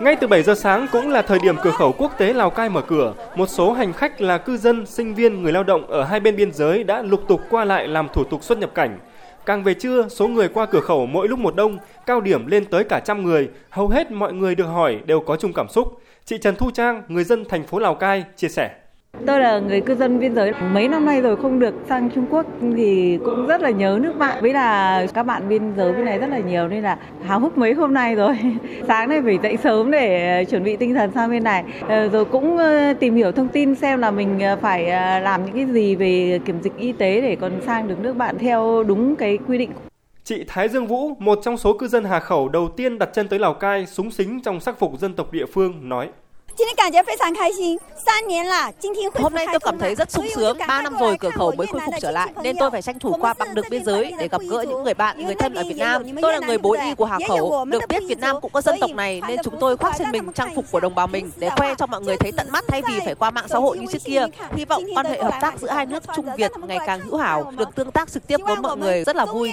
Ngay từ 7 giờ sáng cũng là thời điểm cửa khẩu quốc tế Lào Cai mở cửa, một số hành khách là cư dân, sinh viên, người lao động ở hai bên biên giới đã lục tục qua lại làm thủ tục xuất nhập cảnh. Càng về trưa, số người qua cửa khẩu mỗi lúc một đông, cao điểm lên tới cả 100 người, hầu hết mọi người được hỏi đều có chung cảm xúc. Chị Trần Thu Trang, người dân thành phố Lào Cai, chia sẻ. Tôi là người cư dân biên giới, mấy năm nay rồi không được sang Trung Quốc thì cũng rất là nhớ nước bạn. Với là các bạn biên giới bên này rất là nhiều nên là háo hức mấy hôm nay rồi. Sáng nay phải dậy sớm để chuẩn bị tinh thần sang bên này. Rồi cũng tìm hiểu thông tin xem là mình phải làm những cái gì về kiểm dịch y tế để còn sang được nước bạn theo đúng cái quy định. Chị Thái Dương Vũ, một trong số cư dân Hà Khẩu đầu tiên đặt chân tới Lào Cai, súng xính trong sắc phục dân tộc địa phương, nói. Hôm nay tôi cảm thấy rất sung sướng, 3 năm rồi cửa khẩu mới khôi phục trở lại nên tôi phải tranh thủ qua bằng đường biên giới để gặp gỡ những người bạn, người thân ở Việt Nam. Tôi là người bố y của Hà Khẩu, được biết Việt Nam cũng có dân tộc này nên chúng tôi khoác trên mình trang phục của đồng bào mình để khoe cho mọi người thấy tận mắt thay vì phải qua mạng xã hội như trước kia. Hy vọng quan hệ hợp tác giữa hai nước Trung Việt ngày càng hữu hảo, được tương tác trực tiếp với mọi người rất là vui.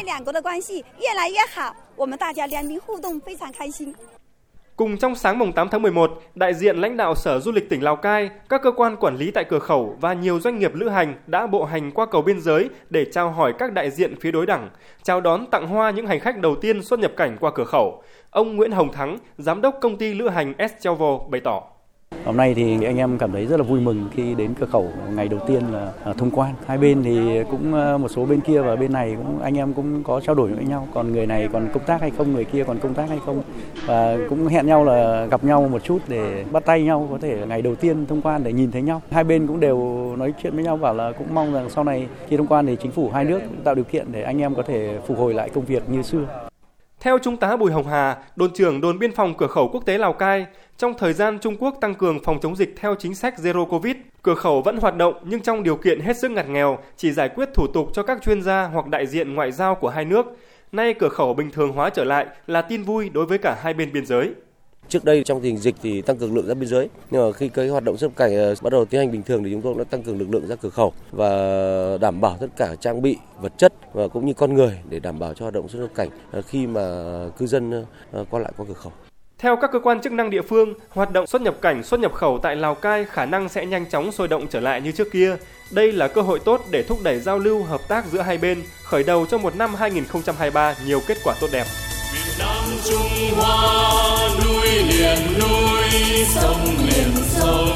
Cùng trong sáng mùng 8 tháng 11, đại diện lãnh đạo Sở Du lịch tỉnh Lào Cai, các cơ quan quản lý tại cửa khẩu và nhiều doanh nghiệp lữ hành đã bộ hành qua cầu biên giới để chào hỏi các đại diện phía đối đảng, chào đón tặng hoa những hành khách đầu tiên xuất nhập cảnh qua cửa khẩu. Ông Nguyễn Hồng Thắng, giám đốc công ty lữ hành S Travel bày tỏ. Hôm nay thì anh em cảm thấy rất là vui mừng khi đến cửa khẩu ngày đầu tiên là thông quan. Hai bên thì cũng một số bên kia và bên này cũng anh em cũng có trao đổi với nhau. Còn người này còn công tác hay không, người kia còn công tác hay không. Và cũng hẹn nhau là gặp nhau một chút để bắt tay nhau, có thể ngày đầu tiên thông quan để nhìn thấy nhau. Hai bên cũng đều nói chuyện với nhau bảo là cũng mong rằng sau này khi thông quan thì chính phủ hai nước tạo điều kiện để anh em có thể phục hồi lại công việc như xưa. Theo Trung tá Bùi Hồng Hà, đồn trưởng đồn biên phòng cửa khẩu quốc tế Lào Cai, trong thời gian Trung Quốc tăng cường phòng chống dịch theo chính sách Zero Covid, cửa khẩu vẫn hoạt động nhưng trong điều kiện hết sức ngặt nghèo, chỉ giải quyết thủ tục cho các chuyên gia hoặc đại diện ngoại giao của hai nước. Nay cửa khẩu bình thường hóa trở lại là tin vui đối với cả hai bên biên giới. Trước đây trong tình hình dịch thì tăng cường lượng ra biên giới, nhưng mà khi cái hoạt động xuất nhập cảnh bắt đầu tiến hành bình thường thì chúng tôi cũng đã tăng cường lực lượng ra cửa khẩu và đảm bảo tất cả trang bị, vật chất và cũng như con người để đảm bảo cho hoạt động xuất nhập cảnh khi mà cư dân qua lại qua cửa khẩu. Theo các cơ quan chức năng địa phương, hoạt động xuất nhập cảnh, xuất nhập khẩu tại Lào Cai khả năng sẽ nhanh chóng sôi động trở lại như trước kia. Đây là cơ hội tốt để thúc đẩy giao lưu, hợp tác giữa hai bên, khởi đầu cho một năm 2023 nhiều kết quả tốt đẹp. Nam Trung Hoa, núi liền núi, sông liền sông,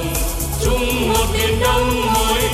chung một miền Đông mới.